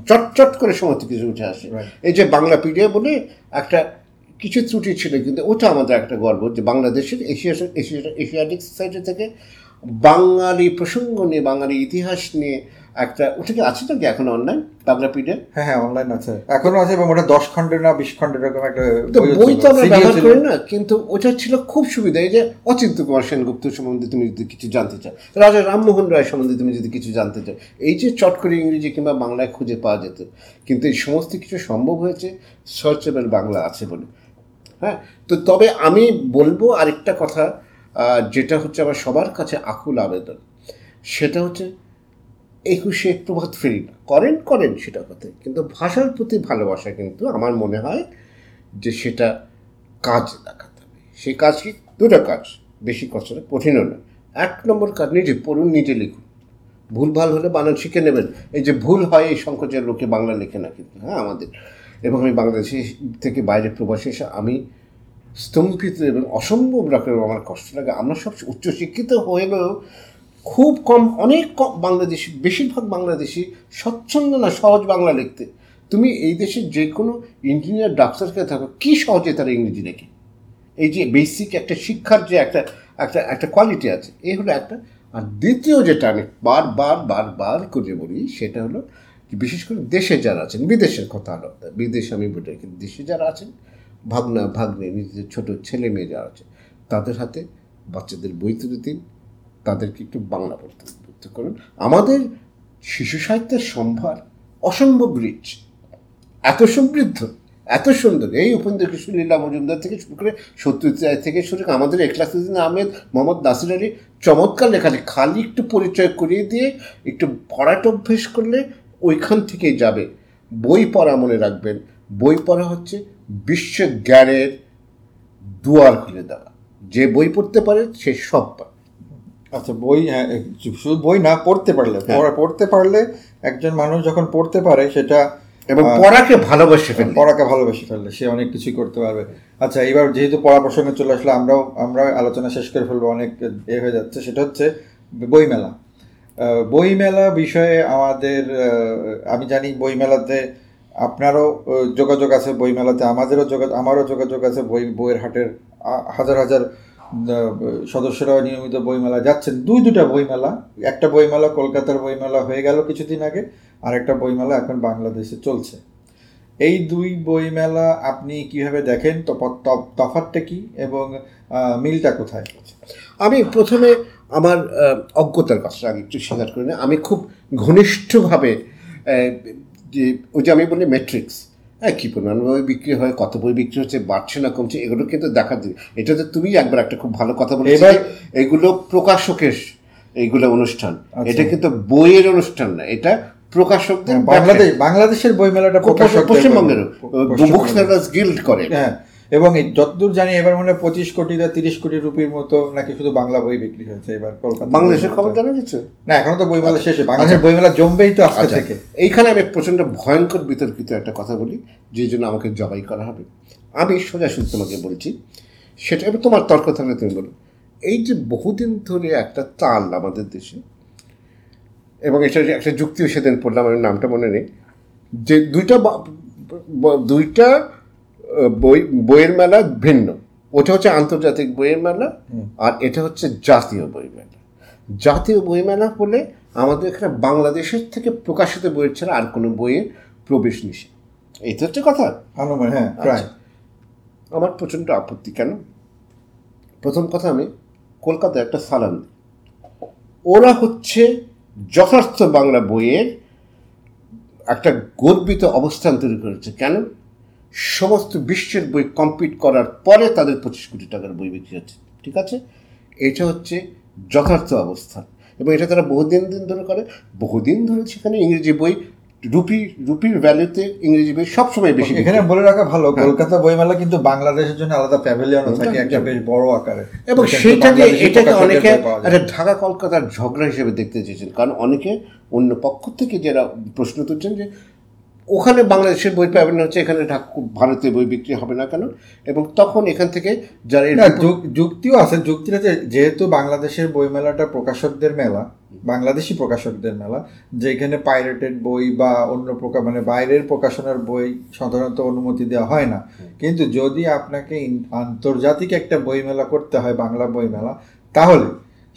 চটচট করে সমস্ত কিছু উঠে আসে। এই যে বাংলাপিডিয়া বলে একটা কিছু ত্রুটি ছিল, কিন্তু ওটা আমাদের একটা গর্ব যে বাংলাদেশের এশিয়াটিক সোসাইটি থেকে বাঙালি প্রসঙ্গ নিয়ে, বাঙালি ইতিহাস নিয়ে একটা ওটা কি আছে নাকি এখন অনলাইন বাংলাপিডিয়া? হ্যাঁ হ্যাঁ, অনলাইন আছে, এখনও আছে, এবং ওটা 10 খণ্ডের না 20 খণ্ডের এরকম একটা বই তো আমরা ব্যবহার করি না, কিন্তু ওটা ছিল খুব সুবিধা। এই যে অচিন্ত্য কুমার সেনগুপ্ত সম্বন্ধে তুমি যদি কিছু জানতে চাও, রাজা রামমোহন রায় সম্বন্ধে তুমি যদি কিছু জানতে চাও, এই যে চট করে ইংরেজি কিংবা বাংলায় খুঁজে পাওয়া যেত, কিন্তু এই সমস্ত কিছু সম্ভব হয়েছে সার্চেবল বাংলা আছে বলে। হ্যাঁ, তো তবে আমি বলবো আরেকটা কথা, যেটা হচ্ছে আমার সবার কাছে আকুল আবেদন, সেটা হচ্ছে 21শে প্রভাত ফেরি করেন সেটা কথা, কিন্তু ভাষার প্রতি ভালোবাসা কিন্তু আমার মনে হয় যে সেটা কাজ দেখাতে হবে। সেই কাজ কি? দুটো কাজ, বেশি কষ্টটা কঠিনও না। 1 নম্বর কাজ, নিজে পড়ুন, নিজে লিখুন, ভুলভাল হলে বানান শিখে নেবেন। এই যে ভুল হয়, এই সংকোচের লোকে বাংলা লেখে না কিন্তু। হ্যাঁ, আমাদের এবং আমি বাংলাদেশে থেকে বাইরে প্রবাসী এসে আমি স্তম্ভিত এবং অসম্ভব রকম আমার কষ্ট লাগে। আমরা সব উচ্চশিক্ষিত হলেও খুব কম, অনেক কম বাংলাদেশি, বেশিরভাগ বাংলাদেশি স্বচ্ছন্দ না সহজ বাংলা লিখতে। তুমি এই দেশে যে কোনো ইঞ্জিনিয়ার, ডাক্তারকে থাকো, কী সহজে তারা ইংরেজি লেখে। এই যে বেসিক একটা শিক্ষার যে একটা একটা একটা কোয়ালিটি আছে, এই হলো একটা। আর দ্বিতীয় যেটা আমি বার বার করে বলি, সেটা হলো বিশেষ করে দেশে যারা আছেন, বিদেশের কথা আলাদা, বিদেশে আমি বলি, কিন্তু দেশে যারা আছেন, ভাগনা ভাগ্নে, নিজেদের ছোটো ছেলে মেয়ে যারা আছে, তাদের হাতে বাচ্চাদের বই তুলে দিন, তাদেরকে একটু বাংলা পড়তে উদ্বুদ্ধ করুন। আমাদের শিশু সাহিত্যের সম্ভার অসম্ভব রিচ, এত সমৃদ্ধ, এত সুন্দর। এই উপেন্দ্রকিশোর, লীলা মজুমদার থেকে শুরু করে সত্যজিৎ থেকে শুরু করে আমাদের এখলাস উদ্দিন আহমেদ, মোহাম্মদ নাসির আলী, চমৎকার লেখা আছে। খালি একটু পরিচয় করিয়ে দিয়ে একটু পড়াটা অভ্যেস করলে ওইখান থেকেই যাবে। বই পড়া, মনে রাখবেন, বই পড়া হচ্ছে বিশ্বের জ্ঞানের দুয়ার খুলে দেওয়া। যে বই পড়তে পারে সে সব পারে। আচ্ছা, বই, হ্যাঁ, শুধু বই না, পড়তে পারলে একজন মানুষ যখন পড়তে পারে, সেটা এবং পড়াকে ভালোবেসে ফেললে সে অনেক কিছুই করতে পারবে। আচ্ছা, এবার যেহেতু পড়া প্রসঙ্গে চলে আসলে আমরা আলোচনা শেষ করে ফেলবো, অনেক এ হয়ে যাচ্ছে। সেটা হচ্ছে বইমেলা বিষয়ে আমাদের, আমি জানি বইমেলাতে আপনারও যোগাযোগ আছে, বইমেলাতে আমারও যোগাযোগ আছে। বইয়ের হাটের হাজার হাজার সদস্যরা নিয়মিত বইমেলা যাচ্ছেন। দুইটা বইমেলা, একটা বইমেলা কলকাতার বইমেলা হয়ে গেল কিছুদিন আগে, আর একটা বইমেলা এখন বাংলাদেশে চলছে। এই দুই বইমেলা আপনি কিভাবে দেখেন? তফাৎটা কি এবং মিলটা কোথায়? আমি প্রথমে আমার অজ্ঞতার কথা আগে একটু স্বীকার করি না। আমি খুব ঘনিষ্ঠভাবে যে আমি বলি ম্যাট্রিক্স, হ্যাঁ, কী পরিমাণ বই বিক্রি হয়, কত বই বিক্রি হচ্ছে, বাড়ছে না কমছে, এগুলো কিন্তু দেখা দিবে। এটা তো তুমি একবার একটা খুব ভালো কথা বলে, এবার এগুলো প্রকাশকের এইগুলো অনুষ্ঠান, এটা কিন্তু বইয়ের অনুষ্ঠান না, এটা প্রকাশকদের। বাংলাদেশের বইমেলাটা পশ্চিমবঙ্গের বুক সেলার্স গিল্ড করে, হ্যাঁ, এবং যতদূর জানি এবার মনে হয় 25 কোটি বা 30 কোটি রুপির মতো নাকি শুধু বাংলা বই বিক্রি হয়েছে এবার কলকাতা। বাংলাদেশের খবর জানা কিছু না, এখন তো বইমেলা শেষে, বাংলাদেশের বইমেলা জমবেই তো আজকে থেকে। এইখানে আমি প্রচণ্ড ভয়ঙ্কর বিতর্কিত একটা কথা বলি, যে জন্য আমাকে জবাই করা হবে। আমি সোজাসুজি তোমাকে বলছি, সেটা এবার তোমার তর্ক থাকলে তুমি বলো। এই যে বহুদিন ধরে একটা তাল আমাদের দেশে, এবং এটা একটা যুক্তিও সেদিন পড়লাম, আমি নামটা মনে নেই, যে দুইটা বইয়ের মেলা ভিন্ন। ওটা হচ্ছে আন্তর্জাতিক বইয়ের মেলা, আর এটা হচ্ছে জাতীয় বইমেলা। জাতীয় বইমেলা বলে আমাদের এখানে বাংলাদেশের থেকে প্রকাশিত বইয়ের ছাড়া আর কোনো বইয়ের প্রবেশ নিষেধ, এই তো হচ্ছে কথা। হ্যাঁ, আমার প্রচণ্ড আপত্তি। কেন? প্রথম কথা, আমি কলকাতায় একটা সালাম দিই, ওরা হচ্ছে যথার্থ বাংলা বইয়ের একটা গর্বিত অবস্থান তৈরি করেছে। কেন? সমস্ত বিশ্বের বই কমপ্লিট করার পরে তাদের 25 কোটি টাকার বই বিক্রি হচ্ছে। ঠিক আছে, এটা হচ্ছে যথার্থ অবস্থান এবং এটা তারা বহুদিন ধরে সেখানে ইংরেজি বই রুপির ভ্যালুতে ইংরেজি বই সবসময় বেশি। এখানে বলে রাখা ভালো, কলকাতা বইমেলা কিন্তু বাংলাদেশের জন্য আলাদা প্যাভিলিয়ন থাকে একটা বেশ বড় আকারে, এবং সেটাকে অনেকে একটা ঢাকা কলকাতার ঝগড়া হিসেবে দেখতে চেয়েছেন। কারণ অনেকে অন্য পক্ষ থেকে যারা প্রশ্ন তুলছেন যে ওখানে বাংলাদেশের বই পাবেন না, হচ্ছে এখানে ভারতীয় বই বিক্রি হবে না কেন, এবং তখন এখান থেকে যারা যুক্তিও আছে, যুক্তিটা যেহেতু বাংলাদেশের বইমেলাটা প্রকাশকদের মেলা, বাংলাদেশি প্রকাশকদের মেলা, যেখানে পাইরেটেড বই বা অন্য প্রকার মানে বাইরের প্রকাশনার বই সাধারণত অনুমতি দেওয়া হয় না, কিন্তু যদি আপনাকে আন্তর্জাতিক একটা বইমেলা করতে হয়, বাংলা বইমেলা, তাহলে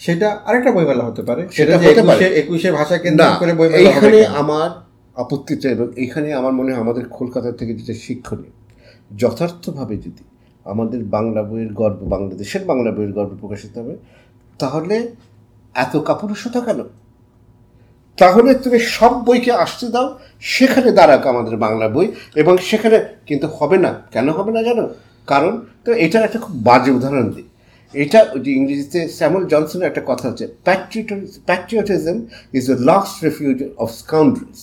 সেটা আরেকটা বইমেলা হতে পারে, সেটা 21 ভাষা কেন্দ্র করে বইমেলা। এখানে আমার আপত্তিটা, এবং এইখানে আমার মনে হয় আমাদের কলকাতা থেকে যেটা শিক্ষণীয়, যথার্থভাবে যদি আমাদের বাংলা বইয়ের গর্ব, বাংলাদেশের বাংলা বইয়ের গর্ব প্রকাশিত হবে, তাহলে এত কাপুরুষতা কেন? তাহলে তুমি সব বইকে আসতে দাও, সেখানে দাঁড়াক আমাদের বাংলা বই, এবং সেখানে কিন্তু হবে না। কেন হবে না জানো? কারণ তো এটার একটা খুব বাজে উদাহরণ দিই। এটা যে ইংরেজিতে স্যামুয়েল জনসনের একটা কথা আছে, patriotism is the last refuge of scoundrels.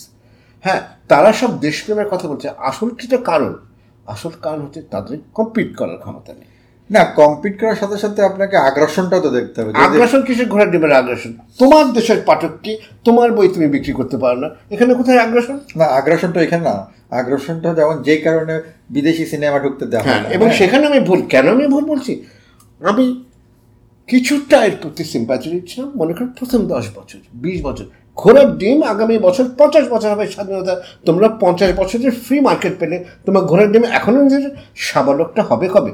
হ্যাঁ, তারা সব দেশপ্রেমের কথা বলছে, আসল কিছু কারণ, আসল কারণ হচ্ছে তাদের কম্পিট করার ক্ষমতা নেই। না, কম্পিট করার সাথে সাথে আপনাকে আগ্রাসনটাও তো দেখতে হবে। আগ্রাসন কিসের? ঘোড়ার ডিমের আগ্রাসন। তোমার দেশের পাঠককে তোমার বই তুমি বিক্রি করতে পারো না, এখানে কোথায় আগ্রাসন? না, আগ্রাসনটা এখানে না, আগ্রাসনটা যেমন যে কারণে বিদেশি সিনেমা ঢুকতে দেওয়া হয় না, এবং সেখানে আমি ভুল। কেন আমি ভুল বলছি? আমি কিছুটা এর প্রতি সিম্প্যাথি দিচ্ছিলাম। মনে করেন প্রথম 10 বছর 20 বছর ঘোড়ার ডিম, আগামী বছর 50 বছর হবে স্বাধীনতা, তোমরা 50 বছরের ফ্রি মার্কেট পেলে তোমার ঘোড়ার ডিম এখনও সাবালকটা হবে কবে?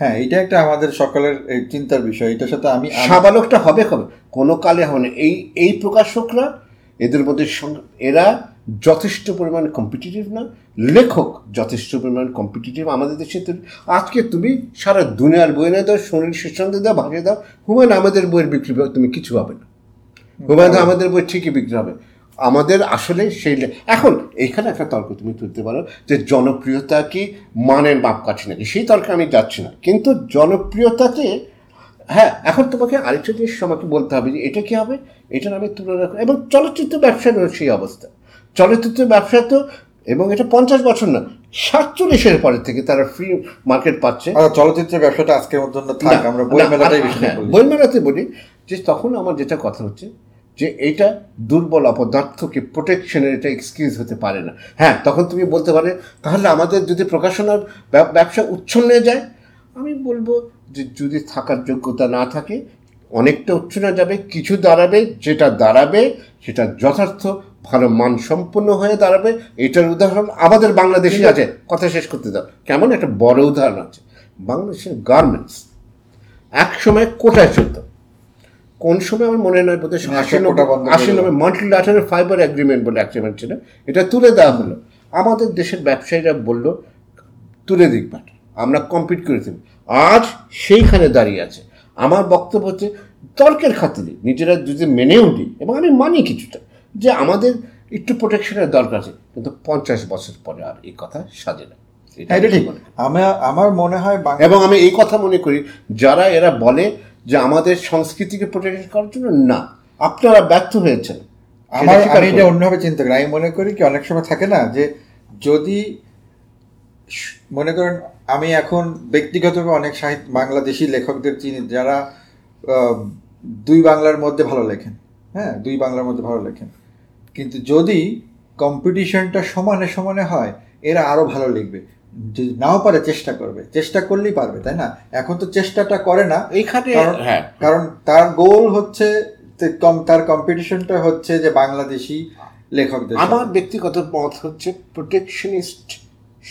হ্যাঁ, এটা একটা আমাদের সকলের চিন্তার বিষয়। এটার সাথে আমি সাবালকটা হবে কবে? কোনো কালে হবে না। এই প্রকাশকরা, এদের মধ্যে এরা যথেষ্ট পরিমাণ কম্পিটিটিভ না, লেখক যথেষ্ট পরিমাণ কম্পিটিটিভ। আমাদের দেশে আজকে তুমি সারা দুনিয়ার বই না দাও, সুনীল শীর্ষেন্দু দাও, ভাগে দাও, হুমায়ুন আহমেদের বইয়ের বিক্রি তুমি কিছু হবে না। হুমায়ুন আহমেদের বই ঠিকই বিক্রি হবে। আমাদের আসলে সেই এখন এখানে একটা তর্ক তুমি তুলতে পারো যে জনপ্রিয়তা কি মানের মাপকাঠি নাকি, সেই তর্কে আমি যাচ্ছি না, কিন্তু জনপ্রিয়তাতে হ্যাঁ। এখন তোমাকে আরেকটা জিনিস আমাকে বলতে হবে যে এটা কী হবে, এটার আমি তুলে রাখবো। এবং চলচ্চিত্র ব্যবসায় রয়েছে এই অবস্থা, চলচ্চিত্র ব্যবসা তো, এবং এটা 50 বছর না, 47-এর পরের থেকে তারা ফ্রি মার্কেট পাচ্ছে। চলচ্চিত্র ব্যবসাটা আজকের মধ্যে থাক, আমরা বইমেলাতে বলি যে তখন আমার যেটা কথা হচ্ছে যে এটা দুর্বল অপদার্থকে প্রোটেকশনের এটা এক্সকিউজ হতে পারে না। হ্যাঁ, তখন তুমি বলতে পারে তাহলে আমাদের যদি প্রকাশনার ব্যবসা উচ্ছন্নে যায়, আমি বলবো যে যদি থাকার যোগ্যতা না থাকে অনেকটা উচ্ছন্নে যাবে, কিছু দাঁড়াবে, যেটা দাঁড়াবে সেটা যথার্থ ভালো মানসম্পন্ন হয়ে দাঁড়াবে। এটার উদাহরণ আমাদের বাংলাদেশে আছে। কথা শেষ করতে দাও। কেমন একটা বড় উদাহরণ আছে, বাংলাদেশের গার্মেন্টস একসময় কোটায় চলত, কোন সময় আমার মনে নয়, বোধহয় 80-90 মাল্টিল্যাটারাল ফাইবার অ্যাগ্রিমেন্ট বলে অ্যাগ্রিমেন্ট ছিল, এটা তুলে দেওয়া হলো। আমাদের দেশের ব্যবসায়ীরা বলল তুলে দিক ব্যাটা, আমরা কম্পিট করে দেব। আজ সেইখানে দাঁড়িয়ে আছে। আমার বক্তব্য হচ্ছে তর্কের খাতিরে নিজেরা যদি মেনেও দিই, এবং আমি মানি কিছুটা যে আমাদের একটু প্রোটেকশনের দরকার আছে, কিন্তু 50 বছর পরে আর এই কথা সাজে না। এটা ঠিক বলে আমার মনে হয়। এবং আমি এই কথা মনে করি যারা এরা বলে যে আমাদের সংস্কৃতিকে প্রোটেকশন করার জন্য, না, আপনারা ব্যর্থ হয়েছেন। আমি এটা অন্যভাবে চিন্তা করি। আমি মনে করি কি অনেক সময় থাকে না যে যদি মনে করেন আমি এখন ব্যক্তিগতভাবে অনেক সাহিত্য বাংলাদেশি লেখকদের চিনি যারা দুই বাংলার মধ্যে ভালো লেখেন। হ্যাঁ, দুই বাংলার মধ্যে ভালো লেখেন, কিন্তু যদি কম্পিটিশনটা সমানে সমানে হয় এরা আরও ভালো লিখবে, যদি নাও পারে চেষ্টা করবে, চেষ্টা করলেই পারবে, তাই না? এখন তো চেষ্টাটা করে না এইখানে, কারণ তার গোল হচ্ছে তার কম্পিটিশনটা হচ্ছে যে বাংলাদেশি লেখকদের। আমার ব্যক্তিগত মত হচ্ছে প্রোটেকশনিস্ট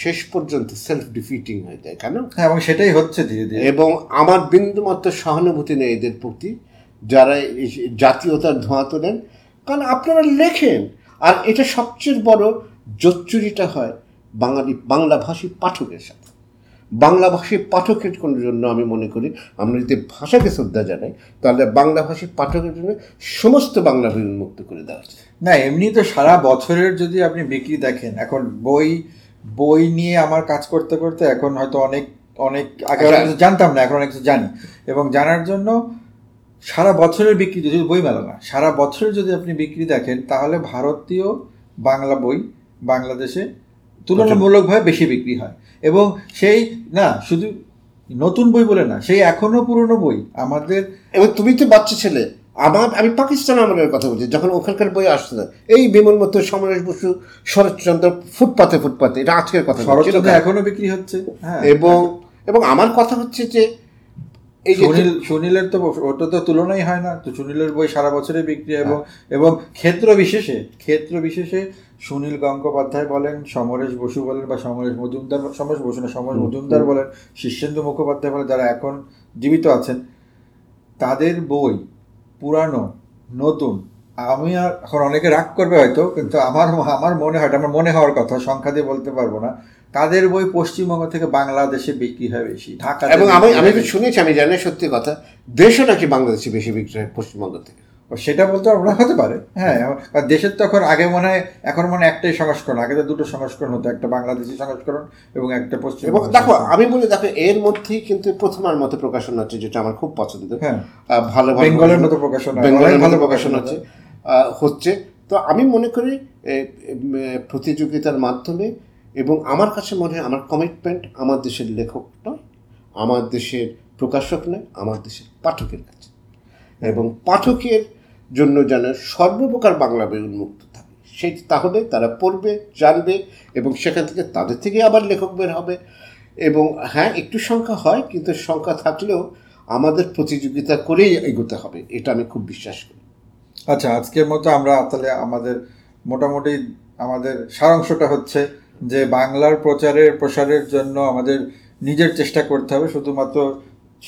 শেষ পর্যন্ত সেলফ ডিফিটিং হয়ে যায়। কেন? হ্যাঁ, এবং সেটাই হচ্ছে ধীরে ধীরে। এবং আমার বিন্দুমাত্র সহানুভূতি নেই এদের প্রতি যারা জাতীয়তার ধোঁয়া তোলেন, কারণ আপনারা লেখেন। আর এটা সবচেয়ে বড় জোচ্চুরিটা হয় বাঙালি বাংলাভাষী পাঠকের সাথে। বাংলাভাষী পাঠকের জন্য আমি মনে করি আমরা যদি ভাষাকে শ্রদ্ধা জানাই তাহলে বাংলাভাষী পাঠকের জন্য সমস্ত বাংলা বই উন্মুক্ত করে দেওয়া উচিত। না, এমনি তো সারা বছরের যদি আপনি বিক্রি দেখেন, এখন বই নিয়ে আমার কাজ করতে করতে এখন হয়তো অনেক আগে জানতাম না, এখন অনেক কিছু জানি, এবং জানার জন্য সারা বছরের বিক্রি যদি বইমেলা না সারা বছরের যদি আপনি বিক্রি দেখেন তাহলে ভারতীয় বাংলা বই বাংলাদেশে তুলনামূলকভাবে বেশি বিক্রি হয়। এবং সেই না শুধু নতুন বই বলে না, সেই এখনও পুরনো বই আমাদের, এবং তুমি তো বাচ্চা ছেলে, আমি পাকিস্তান আমলের কথা বলছি যখন ওখানকার বই আসতো না, এই বিমল মিত্র, সমরেশ বসু, শরৎচন্দ্র ফুটপাতে ফুটপাতে, এটা আজকের কথা, শরৎচন্দ্র এখনো বিক্রি হচ্ছে। এবং আমার কথা হচ্ছে যে এই সুনীলের তো ওটা তো তুলনাই হয় না, তো সুনীলের বই সারা বছরে বিক্রি, এবং ক্ষেত্র বিশেষে সুনীল গঙ্গোপাধ্যায় বলেন, সমরেশ বসু বলেন, বা সমরেশ মজুমদার বলেন, শীর্ষেন্দু মুখোপাধ্যায় বলেন, যারা এখন জীবিত আছেন, তাদের বই পুরানো নতুন, আমি আর এখন অনেকে রাগ করবে হয়তো, কিন্তু আমার মনে হয়, আমার মনে হওয়ার কথা, সংখ্যা দিয়ে বলতে পারবো না, তাদের বই পশ্চিমবঙ্গ থেকে বাংলাদেশে বিক্রি হয় বেশি, ঢাকা। এবং আমি শুনেছি, আমি জানি সত্যি কথা, দেশে নাকি বাংলাদেশে বেশি বিক্রি হয় পশ্চিমবঙ্গ থেকে, সেটা বলতে আমরা হতে পারে। হ্যাঁ, দেশের তখন আগে মনে হয়, এখন মনে হয় একটাই সংস্করণ, আগে তো দুটো সংস্করণ হতো, একটা বাংলাদেশি সংস্করণ এবং একটা পশ্চিম। এবং দেখো আমি বলি, দেখো এর মধ্যেই কিন্তু প্রথমার মতো প্রকাশনা হচ্ছে, যেটা আমার খুব পছন্দ, হ্যাঁ ভালো, বেঙ্গলের মতো প্রকাশনা, ভালো প্রকাশনা হচ্ছে। তো আমি মনে করি প্রতিযোগিতার মাধ্যমে, এবং আমার কাছে মনে হয় আমার কমিটমেন্ট আমার দেশের লেখক নয়, আমার দেশের প্রকাশক নয়, আমার দেশের পাঠকের কাছে, এবং পাঠকের জন্য যেন সর্বপ্রকার বাংলা বই উন্মুক্ত থাকে। সেই তাহলে তারা পড়বে, জানবে, এবং সেখান থেকে তাদের থেকে আবার লেখক বের হবে। এবং হ্যাঁ, একটু সংখ্যা হয়, কিন্তু সংখ্যা থাকলেও আমাদের প্রতিযোগিতা করেই এগোতে হবে, এটা আমি খুব বিশ্বাস করি। আচ্ছা, আজকের মতো আমরা তাহলে আমাদের মোটামুটি আমাদের সারাংশটা হচ্ছে যে বাংলার প্রসারের জন্য আমাদের নিজের চেষ্টা করতে হবে, শুধুমাত্র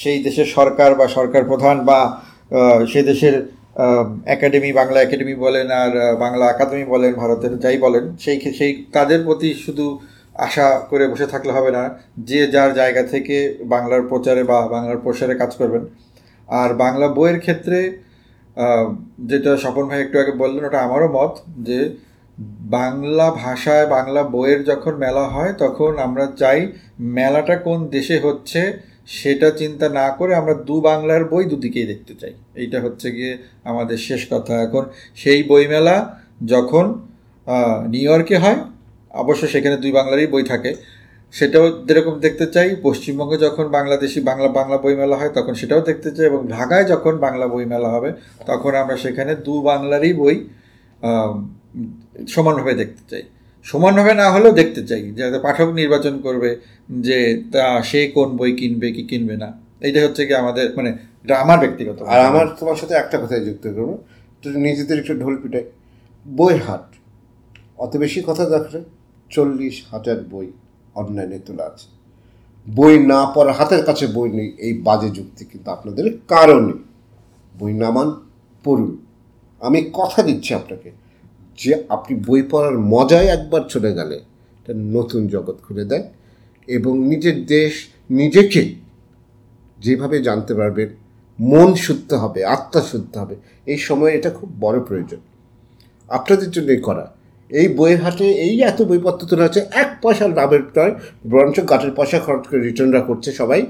সেই দেশের সরকার বা সরকার প্রধান বা সেই দেশের একাডেমি, বাংলা একাডেমি বলেন আর বাংলা একাডেমি বলেন, ভারতের যাই বলেন, সেই তাদের প্রতি শুধু আশা করে বসে থাকলে হবে না, যে যার জায়গা থেকে বাংলার প্রচারে বা বাংলার প্রসারে কাজ করবেন। আর বাংলা বইয়ের ক্ষেত্রে যেটা স্বপন ভাই একটু আগে বললেন, ওটা আমারও মত, যে বাংলা ভাষায় বাংলা বইয়ের যখন মেলা হয় তখন আমরা চাই মেলাটা কোন দেশে হচ্ছে সেটা চিন্তা না করে আমরা দু বাংলার বই দুদিকেই দেখতে চাই, এইটা হচ্ছে গিয়ে আমাদের শেষ কথা। এখন সেই বইমেলা যখন নিউ ইয়র্কে হয়, অবশ্য সেখানে দুই বাংলারই বই থাকে, সেটাও যেরকম দেখতে চাই, পশ্চিমবঙ্গে যখন বাংলাদেশি বাংলা বইমেলা হয় তখন সেটাও দেখতে চাই, এবং ঢাকায় যখন বাংলা বইমেলা হবে তখন আমরা সেখানে দু বাংলারই বই সমানভাবে দেখতে চাই, সমানভাবে না হলেও দেখতে চাই, যাতে পাঠক নির্বাচন করবে যে তা সে কোন বই কিনবে কি কিনবে না, এইটাই হচ্ছে কি আমাদের আমার ব্যক্তিগত। আর আমার তোমার সাথে একটা কথাই যুক্ত করবো, নিজেদের একটু ঢোল পিটাই, বইহাট, অত বেশি কথা দেখলে 40,000 বই অনলাইনে তোলা আছে, বই না পড়া, হাতের কাছে বই নেই, এই বাজে যুক্তি কিন্তু আপনাদের কারণে। বই নামান, পড়ুন, আমি কথা দিচ্ছি আপনাকে যে আপনি বই পড়ার মজায় একবার চলে গেলে এটা নতুন জগৎ খুলে দেয়, এবং নিজের দেশ নিজেকে যেভাবে জানতে পারবেন, মন শুদ্ধ হবে, আত্মা শুদ্ধ হবে, এই সময় এটা খুব বড় প্রয়োজন আপনাদের জন্যই করা। এই বইয়ের হাটে এই এত বইপত্র তোলা হচ্ছে, এক পয়সার লাভের নয়, বরঞ্চ গাটের পয়সা খরচ করে রিটার্নরা করছে সবাই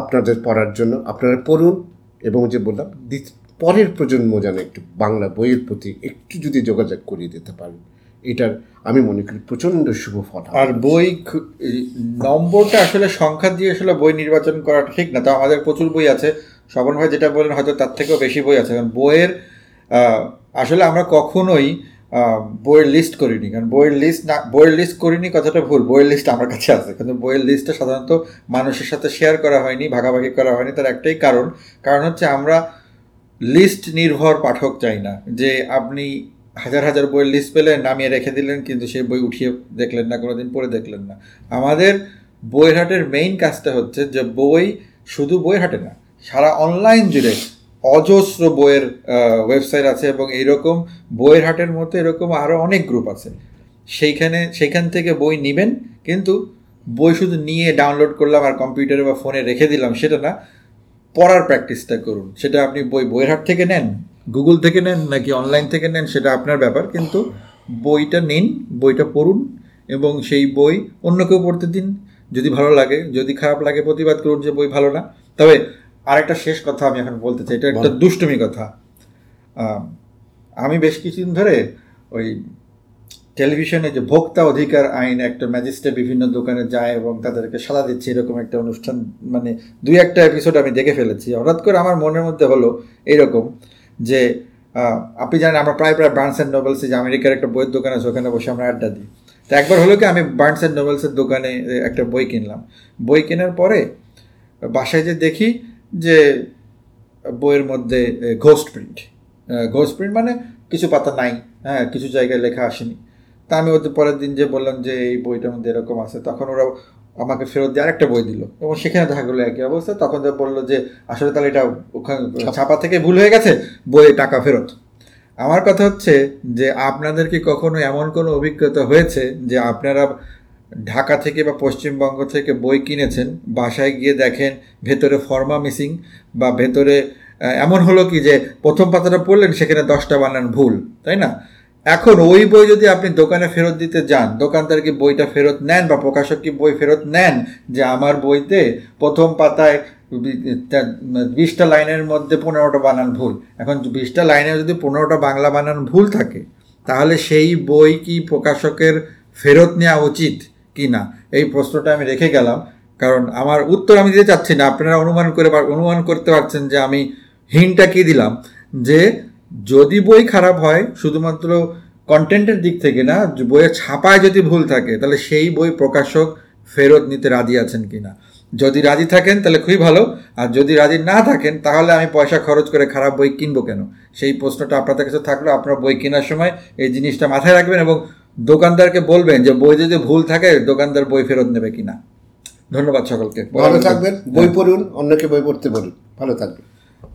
আপনাদের পড়ার জন্য। আপনারা পড়ুন, এবং যে বললাম পরের প্রজন্ম যেন একটু বাংলা বইয়ের প্রতি একটু যদি যোগাযোগ করিয়ে দিতে পারেন, এটার আমি মনে করি প্রচণ্ড শুভ ফল। আর বই নম্বরটা আসলে সংখ্যা দিয়ে আসলে বই নির্বাচন করা ঠিক না, তো আমাদের প্রচুর বই আছে, স্বপন ভাই যেটা বলেন হয়তো তার থেকেও বেশি বই আছে, কারণ বইয়ের আসলে আমরা কখনোই বইয়ের লিস্ট করিনি, কারণ বইয়ের লিস্ট করিনি কথাটা ভুল, বইয়ের লিস্ট আমার কাছে আছে, কিন্তু বইয়ের লিস্টটা সাধারণত মানুষের সাথে শেয়ার করা হয়নি, ভাগাভাগি করা হয়নি, তার একটাই কারণ হচ্ছে আমরা লিস্ট নির্ভর পাঠক চাই না, যে আপনি হাজার হাজার বইয়ের লিস্ট পেলেন, নামিয়ে রেখে দিলেন, কিন্তু সেই বই উঠিয়ে দেখলেন না, কোনোদিন পড়ে দেখলেন না। আমাদের বইয়ের হাটের মেইন কাজটা হচ্ছে যে বই শুধু বইয়ের হাটে না, সারা অনলাইন জুড়ে অজস্র বইয়ের ওয়েবসাইট আছে, এবং এইরকম বইয়ের হাটের মতো এরকম আরও অনেক গ্রুপ আছে, সেইখান থেকে বই নেবেন, কিন্তু বই শুধু নিয়ে ডাউনলোড করলাম আর কম্পিউটারে বা ফোনে রেখে দিলাম সেটা না, পড়ার প্র্যাকটিসটা করুন। সেটা আপনি বইহাট থেকে নেন, গুগল থেকে নেন, নাকি অনলাইন থেকে নেন, সেটা আপনার ব্যাপার, কিন্তু বইটা নিন, বইটা পড়ুন এবং সেই বই অন্য কেউ পড়তে দিন যদি ভালো লাগে। যদি খারাপ লাগে প্রতিবাদ করুন যে বই ভালো না। তবে আরেকটা শেষ কথা আমি এখন বলতে চাই, এটা একটা দুষ্টুমি কথা। আমি বেশ কিছুদিন ধরে ওই টেলিভিশনে যে ভোক্তা অধিকার আইন, একটা ম্যাজিস্ট্রেট বিভিন্ন দোকানে যায় এবং তাদেরকে সাজা দিচ্ছে, এরকম একটা অনুষ্ঠান, মানে দুই একটা এপিসোড আমি দেখে ফেলেছি। হঠাৎ করে আমার মনের মধ্যে হলো এইরকম যে আপনি জানেন আমরা প্রায় বার্নস অ্যান্ড নোবেলস, যে আমেরিকার একটা বইয়ের দোকান আছে, ওখানে বসে আমরা আড্ডা দিই। তো একবার হলো কি, আমি বার্নস অ্যান্ড নোবেলসের দোকানে একটা বই কিনলাম। বই কেনার পরে বাসায় যে দেখি যে বইয়ের মধ্যে ঘোস্ট প্রিন্ট মানে কিছু পাতা নাই, হ্যাঁ, কিছু জায়গায় লেখা আসেনি। তা আমি ওদের পরের দিন যে বললাম যে এই বইটার মধ্যে এরকম আছে, তখন ওরা আমাকে ফেরত দিয়ে আরেকটা বই দিল এবং সেখানে দেখা গেলো একই অবস্থা। তখন যে বললো যে আসলে তাহলে এটা ওখানে ছাপা থেকে ভুল হয়ে গেছে, বইয়ে টাকা ফেরত। আমার কথা হচ্ছে যে আপনাদের কি কখনো এমন কোনো অভিজ্ঞতা হয়েছে যে আপনারা ঢাকা থেকে বা পশ্চিমবঙ্গ থেকে বই কিনেছেন, বাসায় গিয়ে দেখেন ভেতরে ফর্মা মিসিং, বা ভেতরে এমন হলো কি যে প্রথম পাতাটা পড়লেন সেখানে 10টা বানান ভুল, তাই না? এখন ওই বই যদি আপনি দোকানে ফেরত দিতে যান, দোকানদার কি বইটা ফেরত নেন বা প্রকাশক কি বই ফেরত নেন যে আমার বইতে প্রথম পাতায় 20টা লাইনের মধ্যে 15টা বানান ভুল? এখন 20টা লাইনে যদি 15টা বাংলা বানান ভুল থাকে, তাহলে সেই বই কি প্রকাশকের ফেরত নেওয়া উচিত কি না? এই প্রশ্নটা আমি রেখে গেলাম, কারণ আমার উত্তর আমি দিতে চাচ্ছি না। আপনারা অনুমান করতে পারছেন যে আমি হিন্টটা কি দিলাম, যে যদি বই খারাপ হয় শুধুমাত্র কন্টেন্টের দিক থেকে না, বইয়ের ছাপায় যদি ভুল থাকে, তাহলে সেই বই প্রকাশক ফেরত নিতে রাজি আছেন কি না। যদি রাজি থাকেন তাহলে খুবই ভালো, আর যদি রাজি না থাকেন তাহলে আমি পয়সা খরচ করে খারাপ বই কিনবো কেন? সেই প্রশ্নটা আপনাদের কাছে থাকলো। আপনারা বই কেনার সময় এই জিনিসটা মাথায় রাখবেন এবং দোকানদারকে বলবেন যে বই যদি ভুল থাকে দোকানদার বই ফেরত নেবে কিনা। ধন্যবাদ সকলকে, ভালো থাকবেন, বই পড়ুন, অন্যকে বই পড়তে বলুন, ভালো থাকবেন।